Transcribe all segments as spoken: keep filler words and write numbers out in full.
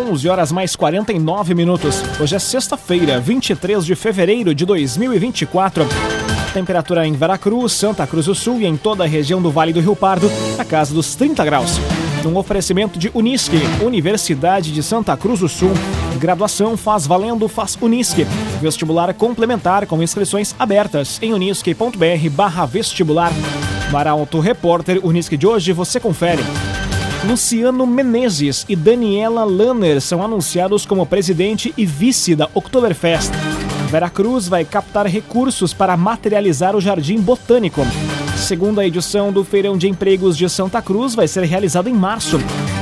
onze horas mais quarenta e nove minutos. Hoje é sexta-feira, vinte e três de fevereiro de dois mil e vinte e quatro. Temperatura em Veracruz, Santa Cruz do Sul e em toda a região do Vale do Rio Pardo, na casa dos trinta graus. Um oferecimento de Unisque, Universidade de Santa Cruz do Sul. Graduação faz valendo, faz Unisque. Vestibular complementar com inscrições abertas em unisque.br barra vestibular. Para Auto Repórter Unisque de hoje, você confere. Luciano Menezes e Daniela Herslanner são anunciados como presidente e vice da Oktoberfest. Veracruz vai captar recursos para materializar o Jardim Botânico. Segunda edição do Feirão de Empregos de Santa Cruz vai ser realizada em março.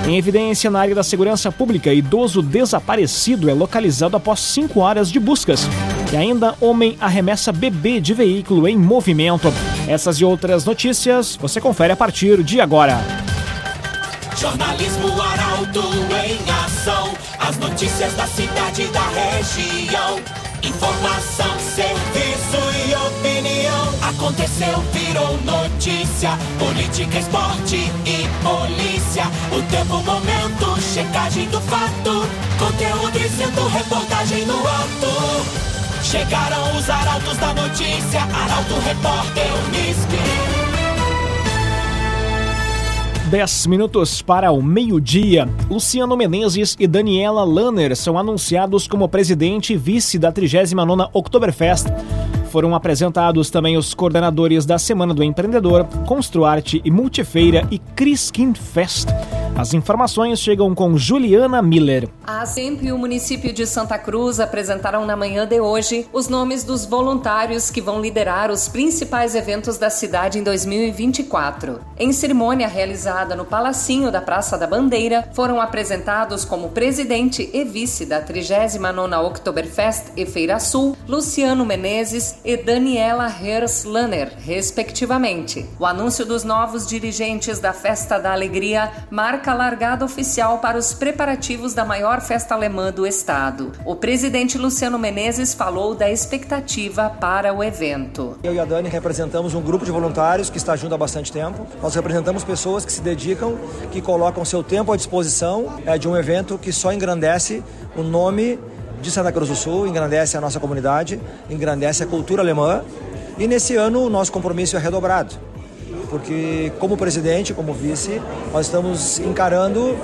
Em evidência na área da segurança pública, idoso desaparecido é localizado após cinco horas de buscas. E ainda, homem arremessa bebê de veículo em movimento. Essas e outras notícias você confere a partir de agora. Jornalismo Arauto em ação. As notícias da cidade e da região. Informação, serviço e opinião. Aconteceu, virou notícia. Política, esporte e polícia. O tempo, momento, checagem do fato. Conteúdo dizendo, reportagem no ato. Chegaram os arautos da notícia. Arauto Repórter Unisque. dez minutos para o meio-dia. Luciano Menezes e Daniela Herslanner são anunciados como presidente e vice da trigésima nona Oktoberfest. Foram apresentados também os coordenadores da Semana do Empreendedor, Construarte e Multifeira e Christkindfest. As informações chegam com Juliana Miller. A ASEMP e o município de Santa Cruz apresentaram na manhã de hoje os nomes dos voluntários que vão liderar os principais eventos da cidade em dois mil e vinte e quatro. Em cerimônia realizada no Palacinho da Praça da Bandeira, foram apresentados como presidente e vice da trigésima nona Oktoberfest e Feira Sul, Luciano Menezes e Daniela Herslanner, respectivamente. O anúncio dos novos dirigentes da Festa da Alegria marca a largada oficial para os preparativos da maior festa alemã do estado. O presidente Luciano Menezes falou da expectativa para o evento. Eu e a Dani representamos um grupo de voluntários que está junto há bastante tempo. Nós representamos pessoas que se dedicam, que colocam seu tempo à disposição de um evento que só engrandece o nome de Santa Cruz do Sul, engrandece a nossa comunidade, engrandece a cultura alemã, e nesse ano o nosso compromisso é redobrado, porque como presidente, como vice, nós estamos encarando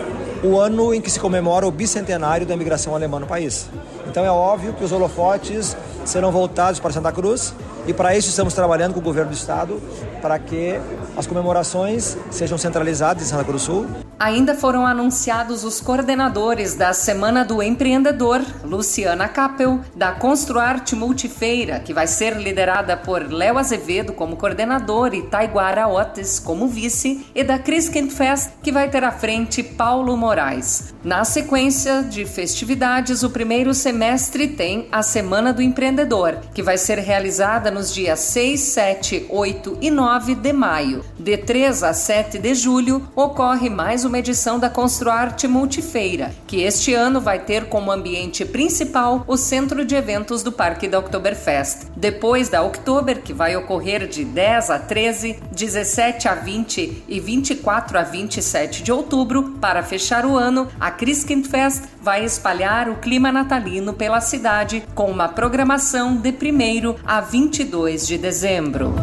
o ano em que se comemora o bicentenário da imigração alemã no país. Então é óbvio que os holofotes serão voltados para Santa Cruz, e para isso estamos trabalhando com o governo do estado, para que as comemorações sejam centralizadas em Santa Cruz do Sul. Ainda foram anunciados os coordenadores da Semana do Empreendedor, Luciana Kappel, da Construarte Multifeira, que vai ser liderada por Léo Azevedo como coordenador e Taiguara Otis como vice, e da Christkindfest, que vai ter à frente Paulo Moraes. Na sequência de festividades, o primeiro semestre tem a Semana do Empreendedor, que vai ser realizada nos dias seis, sete, oito e nove de maio. De três a sete de julho, ocorre mais uma edição da Construarte Multifeira, que este ano vai ter como ambiente principal o centro de eventos do Parque da Oktoberfest. Depois da Oktober, que vai ocorrer de dez a treze, dezessete a vinte e vinte e quatro a vinte e sete de outubro, para fechar o ano, a Christkindfest vai espalhar o clima natalino pela cidade com uma programação de primeiro a vinte e dois de dezembro.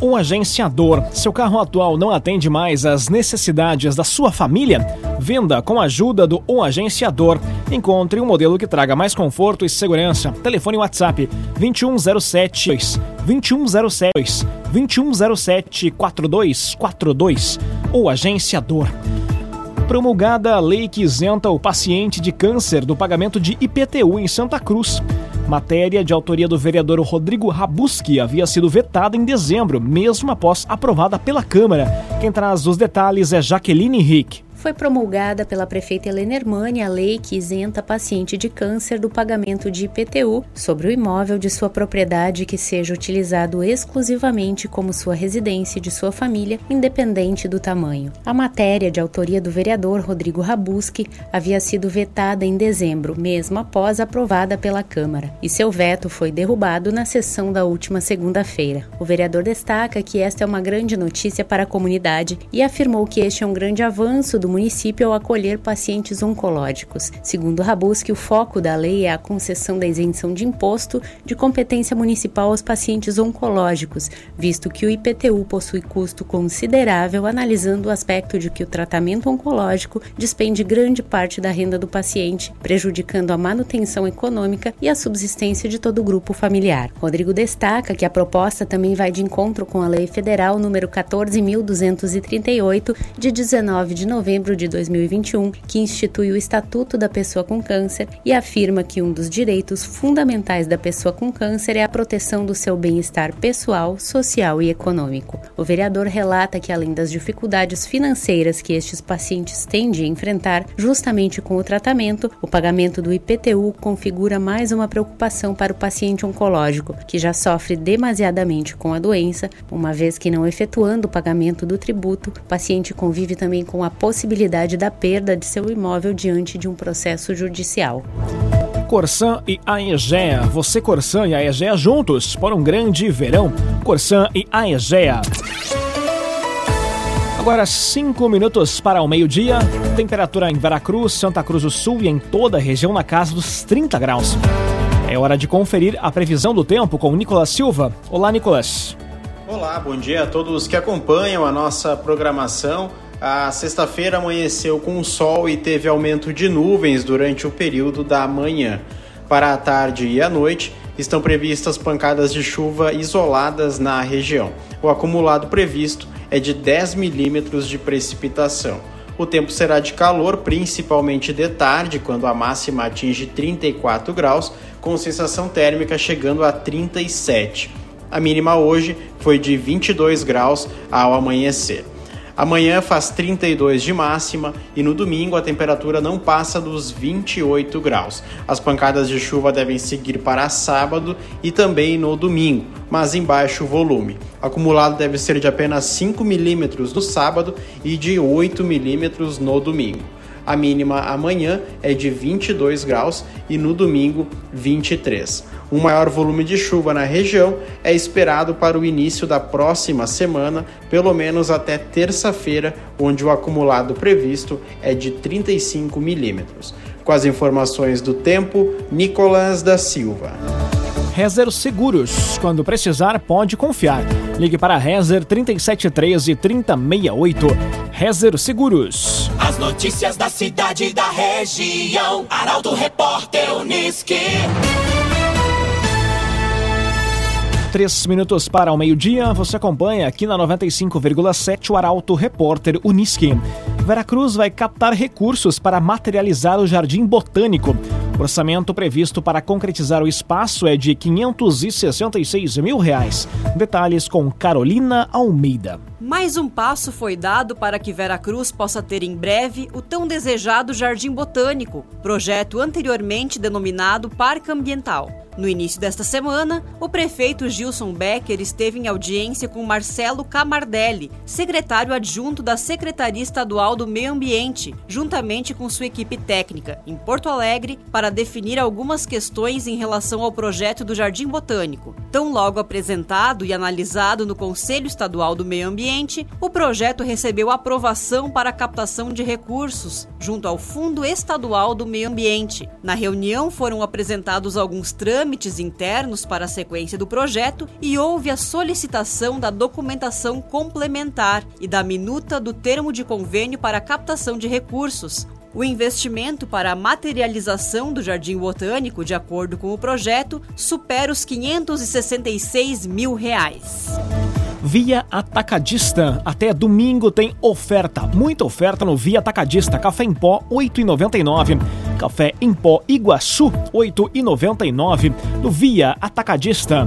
Um agenciador. Seu carro atual não atende mais às necessidades da sua família? Venda com a ajuda do Um Agenciador. Encontre um modelo que traga mais conforto e segurança. Telefone WhatsApp vinte e um zero sete, vinte e um zero sete, vinte e um zero sete, quatro dois quatro dois. O Agenciador. Promulgada a lei que isenta o paciente de câncer do pagamento de I P T U em Santa Cruz. Matéria de autoria do vereador Rodrigo Rabuski havia sido vetada em dezembro, mesmo após aprovada pela Câmara. Quem traz os detalhes é Jaqueline Henrique. Foi promulgada pela prefeita Helena Hermânia a lei que isenta paciente de câncer do pagamento de I P T U sobre o imóvel de sua propriedade que seja utilizado exclusivamente como sua residência e de sua família, independente do tamanho. A matéria de autoria do vereador Rodrigo Rabuski havia sido vetada em dezembro, mesmo após aprovada pela Câmara, e seu veto foi derrubado na sessão da última segunda-feira. O vereador destaca que esta é uma grande notícia para a comunidade e afirmou que este é um grande avanço do município ao acolher pacientes oncológicos. Segundo Rabuski, o foco da lei é a concessão da isenção de imposto de competência municipal aos pacientes oncológicos, visto que o I P T U possui custo considerável, analisando o aspecto de que o tratamento oncológico despende grande parte da renda do paciente, prejudicando a manutenção econômica e a subsistência de todo o grupo familiar. Rodrigo destaca que a proposta também vai de encontro com a Lei Federal número quatorze mil duzentos e trinta e oito, de dezenove de novembro de dois mil e vinte e um, que institui o Estatuto da Pessoa com Câncer e afirma que um dos direitos fundamentais da pessoa com câncer é a proteção do seu bem-estar pessoal, social e econômico. O vereador relata que, além das dificuldades financeiras que estes pacientes têm de enfrentar, justamente com o tratamento, o pagamento do I P T U configura mais uma preocupação para o paciente oncológico, que já sofre demasiadamente com a doença, uma vez que, não efetuando o pagamento do tributo, o paciente convive também com a possibilidade da perda de seu imóvel diante de um processo judicial. Corsan e Aegea. Você, Corsan e Aegea, juntos por um grande verão. Corsan e Aegea. Agora cinco minutos para o meio-dia. Temperatura em Veracruz, Santa Cruz do Sul e em toda a região na casa dos trinta graus. É hora de conferir a previsão do tempo com o Nicolas Silva. Olá, Nicolas. Olá, bom dia a todos que acompanham a nossa programação. A sexta-feira amanheceu com sol e teve aumento de nuvens durante o período da manhã. Para a tarde e a noite, estão previstas pancadas de chuva isoladas na região. O acumulado previsto é de dez milímetros de precipitação. O tempo será de calor, principalmente de tarde, quando a máxima atinge trinta e quatro graus, com sensação térmica chegando a trinta e sete. A mínima hoje foi de vinte e dois graus ao amanhecer. Amanhã faz trinta e dois de máxima e no domingo a temperatura não passa dos vinte e oito graus. As pancadas de chuva devem seguir para sábado e também no domingo, mas em baixo volume. O acumulado deve ser de apenas cinco milímetros no sábado e de oito milímetros no domingo. A mínima amanhã é de vinte e dois graus e no domingo vinte e três. Um maior volume de chuva na região é esperado para o início da próxima semana, pelo menos até terça-feira, onde o acumulado previsto é de trinta e cinco milímetros. Com as informações do tempo, Nicolas da Silva. Rezer Seguros. Quando precisar, pode confiar. Ligue para Rezer trinta e sete treze, trinta zero sessenta e oito. Rezer Seguros. As notícias da cidade e da região. Arauto Repórter Unisque. Três minutos para o meio-dia, você acompanha aqui na noventa e cinco vírgula sete o Arauto Repórter Unisque. Veracruz vai captar recursos para materializar o Jardim Botânico. O orçamento previsto para concretizar o espaço é de quinhentos e sessenta e seis mil reais. Detalhes com Carolina Almeida. Mais um passo foi dado para que Veracruz possa ter em breve o tão desejado Jardim Botânico, projeto anteriormente denominado Parque Ambiental. No início desta semana, o prefeito Gilson Becker esteve em audiência com Marcelo Camardelli, secretário adjunto da Secretaria Estadual do Meio Ambiente, juntamente com sua equipe técnica, em Porto Alegre, para definir algumas questões em relação ao projeto do Jardim Botânico. Tão logo apresentado e analisado no Conselho Estadual do Meio Ambiente, o projeto recebeu aprovação para a captação de recursos junto ao Fundo Estadual do Meio Ambiente. Na reunião foram apresentados alguns trâmites internos para a sequência do projeto e houve a solicitação da documentação complementar e da minuta do termo de convênio para a captação de recursos. O investimento para a materialização do Jardim Botânico, de acordo com o projeto, supera os quinhentos e sessenta e seis mil reais. Via Atacadista. Até domingo tem oferta, muita oferta no Via Atacadista. Café em pó, oito reais e noventa e nove centavos. Café em pó Iguaçu, oito reais e noventa e nove centavos. No Via Atacadista.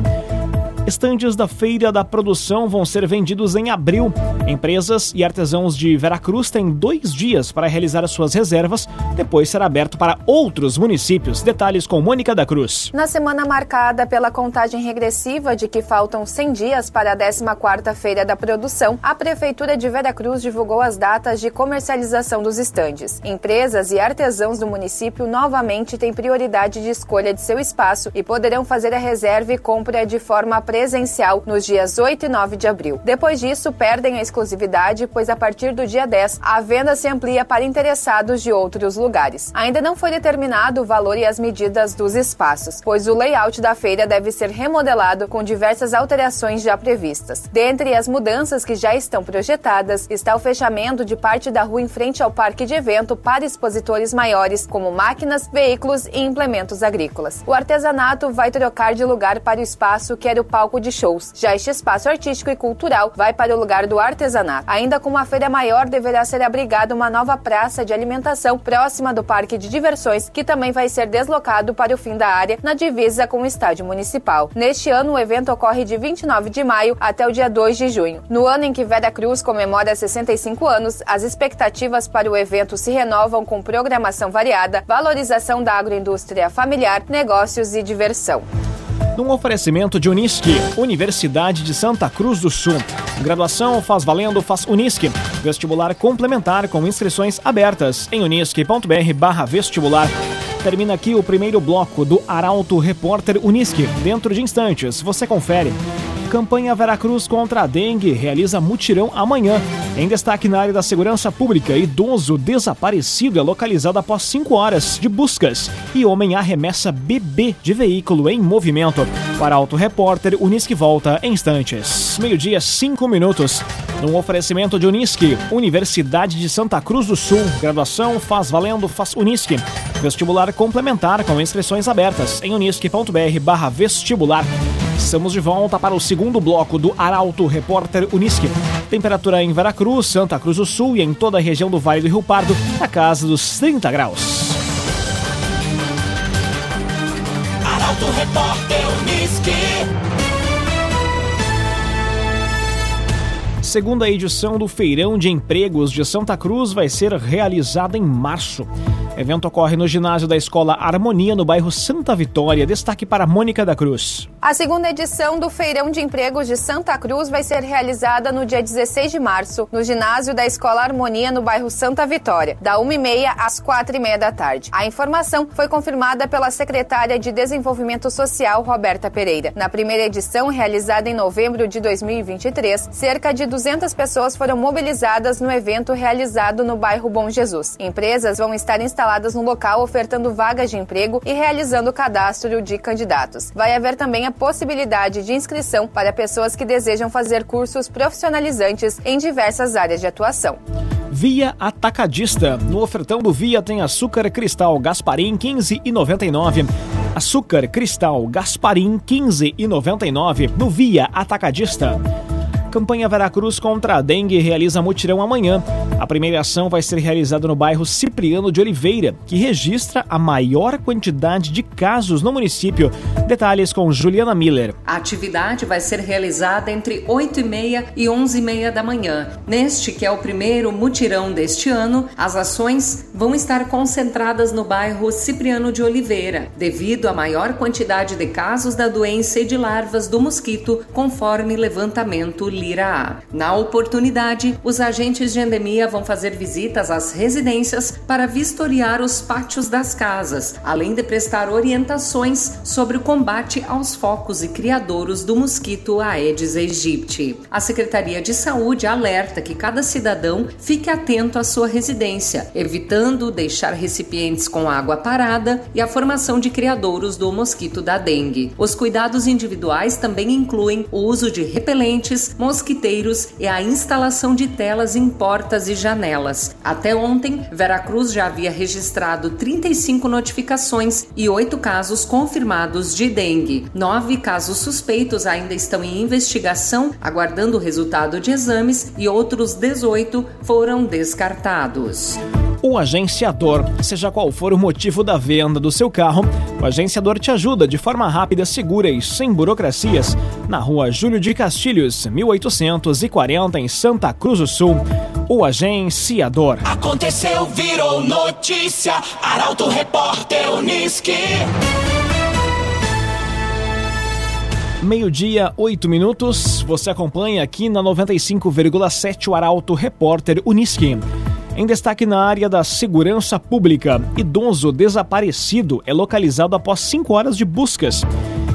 Estandes da Feira da Produção vão ser vendidos em abril. Empresas e artesãos de Veracruz têm dois dias para realizar as suas reservas, depois será aberto para outros municípios. Detalhes com Mônica da Cruz. Na semana marcada pela contagem regressiva de que faltam cem dias para a décima quarta Feira da Produção, a Prefeitura de Veracruz divulgou as datas de comercialização dos estandes. Empresas e artesãos do município novamente têm prioridade de escolha de seu espaço e poderão fazer a reserva e compra de forma presencial presencial nos dias oito e nove de abril. Depois disso, perdem a exclusividade, pois a partir do dia dez, a venda se amplia para interessados de outros lugares. Ainda não foi determinado o valor e as medidas dos espaços, pois o layout da feira deve ser remodelado com diversas alterações já previstas. Dentre as mudanças que já estão projetadas, está o fechamento de parte da rua em frente ao parque de evento para expositores maiores, como máquinas, veículos e implementos agrícolas. O artesanato vai trocar de lugar para o espaço que era o palco de shows. Já este espaço artístico e cultural vai para o lugar do artesanato. Ainda com uma feira maior, deverá ser abrigada uma nova praça de alimentação próxima do parque de diversões, que também vai ser deslocado para o fim da área, na divisa com o estádio municipal. Neste ano, o evento ocorre de vinte e nove de maio até o dia dois de junho. No ano em que Vera Cruz comemora sessenta e cinco anos, as expectativas para o evento se renovam com programação variada, valorização da agroindústria familiar, negócios e diversão. Num oferecimento de Unisque, Universidade de Santa Cruz do Sul. Graduação faz valendo, faz Unisque. Vestibular complementar com inscrições abertas em unisque ponto b r barra vestibular. Termina aqui o primeiro bloco do Arauto Repórter Unisque. Dentro de instantes, você confere. Campanha Veracruz contra a dengue realiza mutirão amanhã. Em destaque na área da segurança pública, idoso desaparecido é localizado após cinco horas de buscas e homem arremessa bebê de veículo em movimento. Para Auto Repórter, Unisque volta em instantes. Meio-dia, cinco minutos. Num oferecimento de Unisque, Universidade de Santa Cruz do Sul. Graduação faz valendo, faz Unisque. Vestibular complementar com inscrições abertas em unisque ponto b r barra vestibular. Estamos de volta para o segundo bloco do Arauto Repórter Unisque. Temperatura em Veracruz, Santa Cruz do Sul e em toda a região do Vale do Rio Pardo, na casa dos trinta graus. Arauto Repórter Unisque. Segunda edição do Feirão de Empregos de Santa Cruz vai ser realizada em março. O evento ocorre no ginásio da Escola Harmonia, no bairro Santa Vitória. Destaque para Mônica da Cruz. A segunda edição do Feirão de Empregos de Santa Cruz vai ser realizada no dia dezesseis de março, no ginásio da Escola Harmonia, no bairro Santa Vitória, da uma e meia às quatro e meia da tarde. A informação foi confirmada pela secretária de Desenvolvimento Social, Roberta Pereira. Na primeira edição, realizada em novembro de dois mil e vinte e três, cerca de duzentas pessoas foram mobilizadas no evento realizado no bairro Bom Jesus. Empresas vão estar instaladas no local, ofertando vagas de emprego e realizando o cadastro de candidatos. Vai haver também a possibilidade de inscrição para pessoas que desejam fazer cursos profissionalizantes em diversas áreas de atuação. Via Atacadista. No ofertão do Via tem açúcar cristal Gasparim quinze reais e noventa e nove centavos. Açúcar cristal Gasparim quinze reais e noventa e nove centavos no Via Atacadista. Campanha Veracruz contra a dengue realiza mutirão amanhã. A primeira ação vai ser realizada no bairro Cipriano de Oliveira, que registra a maior quantidade de casos no município. Detalhes com Juliana Miller. A atividade vai ser realizada entre oito e meia e onze e meia da manhã. Neste, que é o primeiro mutirão deste ano, as ações vão estar concentradas no bairro Cipriano de Oliveira, devido à maior quantidade de casos da doença e de larvas do mosquito, conforme levantamento Lira A. Na oportunidade, os agentes de endemia vão fazer visitas às residências para vistoriar os pátios das casas, além de prestar orientações sobre o combate aos focos e criadouros do mosquito Aedes aegypti. A Secretaria de Saúde alerta que cada cidadão fique atento à sua residência, evitando deixar recipientes com água parada e a formação de criadouros do mosquito da dengue. Os cuidados individuais também incluem o uso de repelentes, mosquiteiros e a instalação de telas em portas e janelas. Até ontem, Veracruz já havia registrado trinta e cinco notificações e oito casos confirmados de dengue. Nove casos suspeitos ainda estão em investigação, aguardando o resultado de exames, e outros dezoito foram descartados. O agenciador, seja qual for o motivo da venda do seu carro, o agenciador te ajuda de forma rápida, segura e sem burocracias. Na rua Júlio de Castilhos, mil oitocentos e quarenta, em Santa Cruz do Sul. O agenciador. Aconteceu, virou notícia. Arauto Repórter Unisque. Meio-dia, oito minutos. Você acompanha aqui na noventa e cinco vírgula sete o Arauto Repórter Unisque. Em destaque na área da segurança pública, idoso desaparecido é localizado após cinco horas de buscas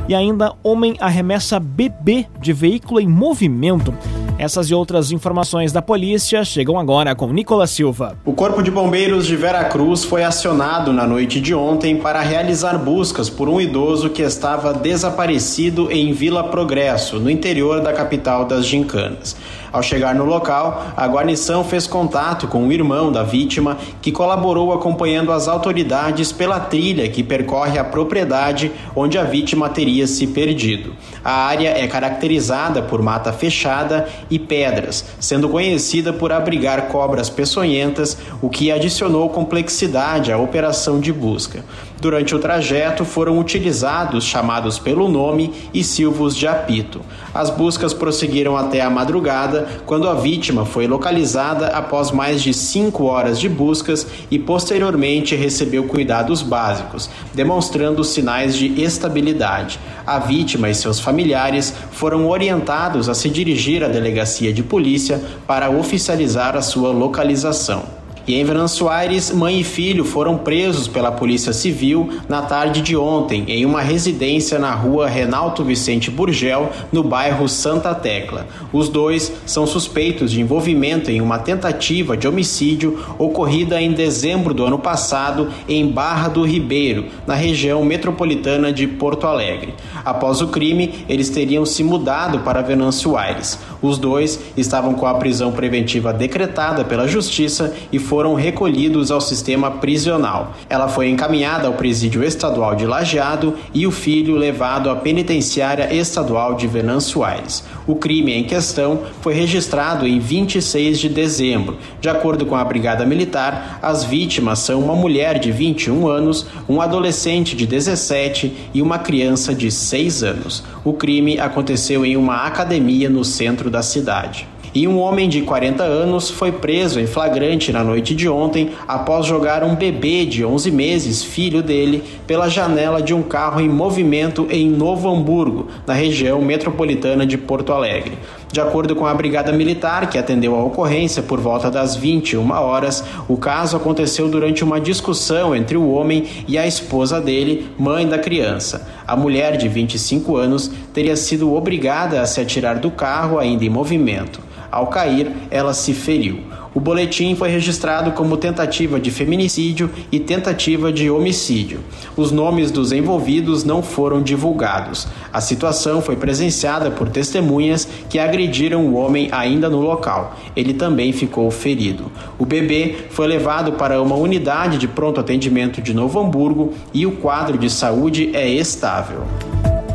e ainda homem arremessa bebê de veículo em movimento. Essas e outras informações da polícia chegam agora com Nicolas Silva. O Corpo de Bombeiros de Veracruz foi acionado na noite de ontem para realizar buscas por um idoso que estava desaparecido em Vila Progresso, no interior da capital das Gincanas. Ao chegar no local, a guarnição fez contato com o irmão da vítima, que colaborou acompanhando as autoridades pela trilha que percorre a propriedade onde a vítima teria se perdido. A área é caracterizada por mata fechada e pedras, sendo conhecida por abrigar cobras peçonhentas, o que adicionou complexidade à operação de busca. Durante o trajeto, foram utilizados chamados pelo nome e silvos de apito. As buscas prosseguiram até a madrugada, quando a vítima foi localizada após mais de cinco horas de buscas e posteriormente recebeu cuidados básicos, demonstrando sinais de estabilidade. A vítima e seus familiares foram orientados a se dirigir à delegacia de polícia para oficializar a sua localização. E em Venâncio Aires, mãe e filho foram presos pela Polícia Civil na tarde de ontem, em uma residência na rua Renalto Vicente Burgel, no bairro Santa Tecla. Os dois são suspeitos de envolvimento em uma tentativa de homicídio ocorrida em dezembro do ano passado em Barra do Ribeiro, na região metropolitana de Porto Alegre. Após o crime, eles teriam se mudado para Venâncio Aires. Os dois estavam com a prisão preventiva decretada pela Justiça e foram foram recolhidos ao sistema prisional. Ela foi encaminhada ao presídio estadual de Lajeado e o filho levado à penitenciária estadual de Venâncio Aires. O crime em questão foi registrado em vinte e seis de dezembro. De acordo com a Brigada Militar, as vítimas são uma mulher de vinte e um anos, um adolescente de dezessete e uma criança de seis anos. O crime aconteceu em uma academia no centro da cidade. E um homem de quarenta anos foi preso em flagrante na noite de ontem após jogar um bebê de onze meses, filho dele, pela janela de um carro em movimento em Novo Hamburgo, na região metropolitana de Porto Alegre. De acordo com a Brigada Militar, que atendeu a ocorrência por volta das vinte e uma horas, o caso aconteceu durante uma discussão entre o homem e a esposa dele, mãe da criança. A mulher de vinte e cinco anos teria sido obrigada a se atirar do carro ainda em movimento. Ao cair, ela se feriu. O boletim foi registrado como tentativa de feminicídio e tentativa de homicídio. Os nomes dos envolvidos não foram divulgados. A situação foi presenciada por testemunhas que agrediram o homem ainda no local. Ele também ficou ferido. O bebê foi levado para uma unidade de pronto atendimento de Novo Hamburgo e o quadro de saúde é estável.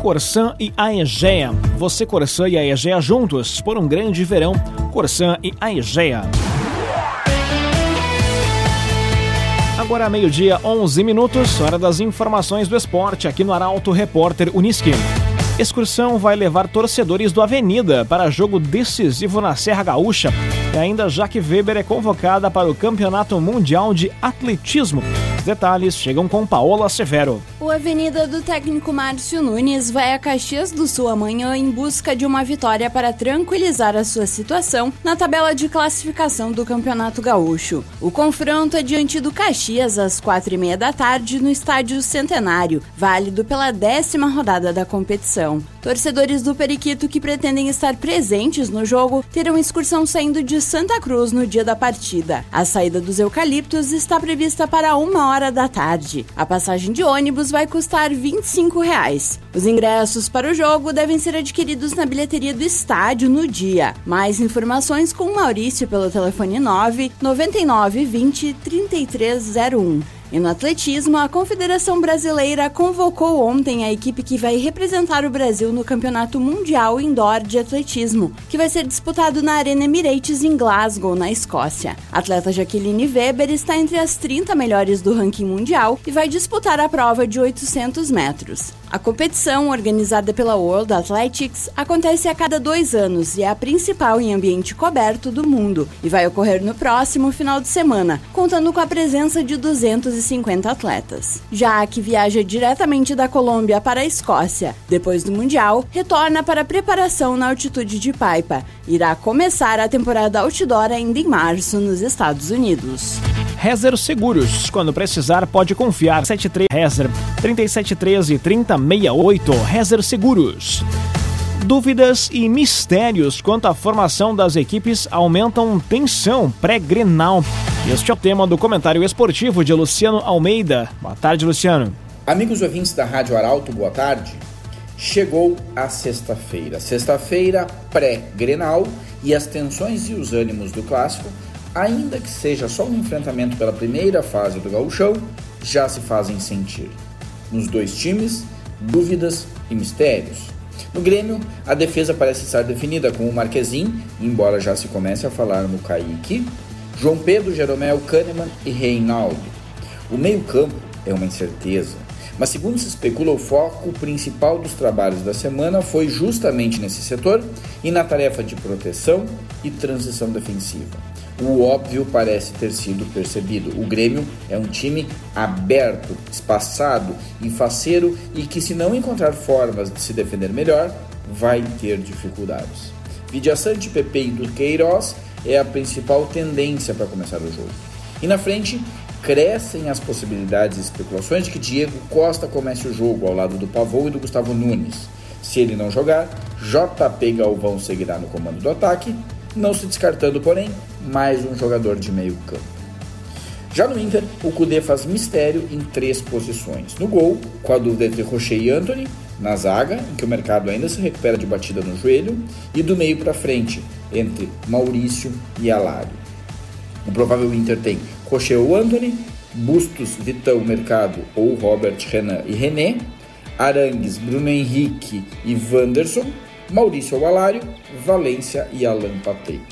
Corsan e Aegea. Você, Corsan e Aegea juntos por um grande verão. Corsan e Aegea. Agora meio-dia, onze minutos, hora das informações do esporte aqui no Arauto Repórter Unisque. Excursão vai levar torcedores do Avenida para jogo decisivo na Serra Gaúcha. E ainda Jaque Weber é convocada para o Campeonato Mundial de Atletismo. Os detalhes chegam com Paola Severo. O Avenida do técnico Márcio Nunes vai a Caxias do Sul amanhã em busca de uma vitória para tranquilizar a sua situação na tabela de classificação do Campeonato Gaúcho. O confronto é diante do Caxias às quatro e meia da tarde no Estádio Centenário, válido pela décima rodada da competição. Torcedores do Periquito que pretendem estar presentes no jogo terão excursão saindo de Santa Cruz no dia da partida. A saída dos Eucaliptos está prevista para uma hora hora da tarde. A passagem de ônibus vai custar vinte e cinco reais. Os ingressos para o jogo devem ser adquiridos na bilheteria do estádio no dia. Mais informações com o Maurício pelo telefone nove nove nove, dois zero, dois zero, três três zero um. E no atletismo, a Confederação Brasileira convocou ontem a equipe que vai representar o Brasil no Campeonato Mundial Indoor de Atletismo, que vai ser disputado na Arena Emirates em Glasgow, na Escócia. A atleta Jaqueline Weber está entre as trinta melhores do ranking mundial e vai disputar a prova de oitocentos metros. A competição, organizada pela World Athletics, acontece a cada dois anos e é a principal em ambiente coberto do mundo e vai ocorrer no próximo final de semana, contando com a presença de duzentos e cinquenta atletas. Já que viaja diretamente da Colômbia para a Escócia, depois do Mundial, retorna para a preparação na altitude de Paipa. Irá começar a temporada outdoor ainda em março nos Estados Unidos. Rezer Seguros. Quando precisar, pode confiar. setenta e três Rezer trinta e sete treze, trinta e zero sessenta e oito. Rezer Seguros. Dúvidas e mistérios quanto à formação das equipes aumentam tensão pré-Grenal. Este é o tema do comentário esportivo de Luciano Almeida. Boa tarde, Luciano. Amigos ouvintes da Rádio Arauto, boa tarde. Chegou a sexta-feira. Sexta-feira pré-Grenal e as tensões e os ânimos do clássico, ainda que seja só um enfrentamento pela primeira fase do Gauchão, já se fazem sentir. Nos dois times, dúvidas e mistérios. No Grêmio, a defesa parece estar definida com o Marquezim, embora já se comece a falar no Kaique, João Pedro, Jeromel, Kahneman e Reinaldo. O meio-campo é uma incerteza, mas segundo se especula, o foco principal dos trabalhos da semana foi justamente nesse setor e na tarefa de proteção e transição defensiva. O óbvio parece ter sido percebido. O Grêmio é um time aberto, espaçado, faceiro e que, se não encontrar formas de se defender melhor, vai ter dificuldades. Vidiaçante, Pepe e Duqueiroz é a principal tendência para começar o jogo. E na frente, crescem as possibilidades e especulações de que Diego Costa comece o jogo ao lado do Pavão e do Gustavo Nunes. Se ele não jogar, J P Galvão seguirá no comando do ataque, não se descartando, porém, mais um jogador de meio campo. Já no Inter, o Kudê faz mistério em três posições. No gol, com a dúvida entre Rocher e Anthony. Na zaga, em que o Mercado ainda se recupera de batida no joelho. E do meio para frente, entre Maurício e Alário. O provável Inter tem Rocher ou Anthony, Bustos, Vitão, Mercado ou Robert, Renan e René, Arangues, Bruno Henrique e Wanderson, Maurício ou Alário, Valência e Alan Patrick.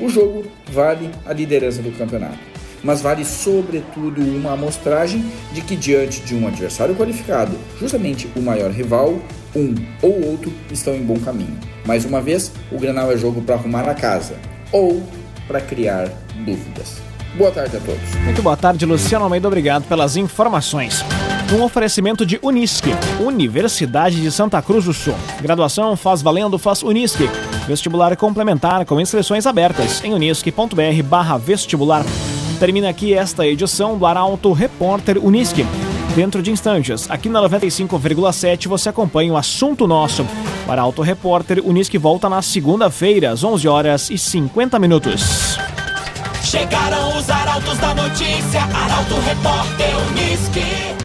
O jogo vale a liderança do campeonato, mas vale sobretudo uma amostragem de que diante de um adversário qualificado, justamente o maior rival, um ou outro estão em bom caminho. Mais uma vez, o Grenal é jogo para arrumar a casa ou para criar dúvidas. Boa tarde a todos. Muito boa tarde, Luciano Almeida. Obrigado pelas informações. Um oferecimento de Unisque, Universidade de Santa Cruz do Sul. Graduação faz valendo, faz Unisque. Vestibular complementar com inscrições abertas em unisque.br barra vestibular. Termina aqui esta edição do Arauto Repórter Unisque. Dentro de instantes, aqui na noventa e cinco vírgula sete, você acompanha o Assunto Nosso. O Arauto Repórter Unisque volta na segunda-feira, às onze horas e cinquenta minutos. Chegaram os arautos da notícia, Arauto Repórter Unisque.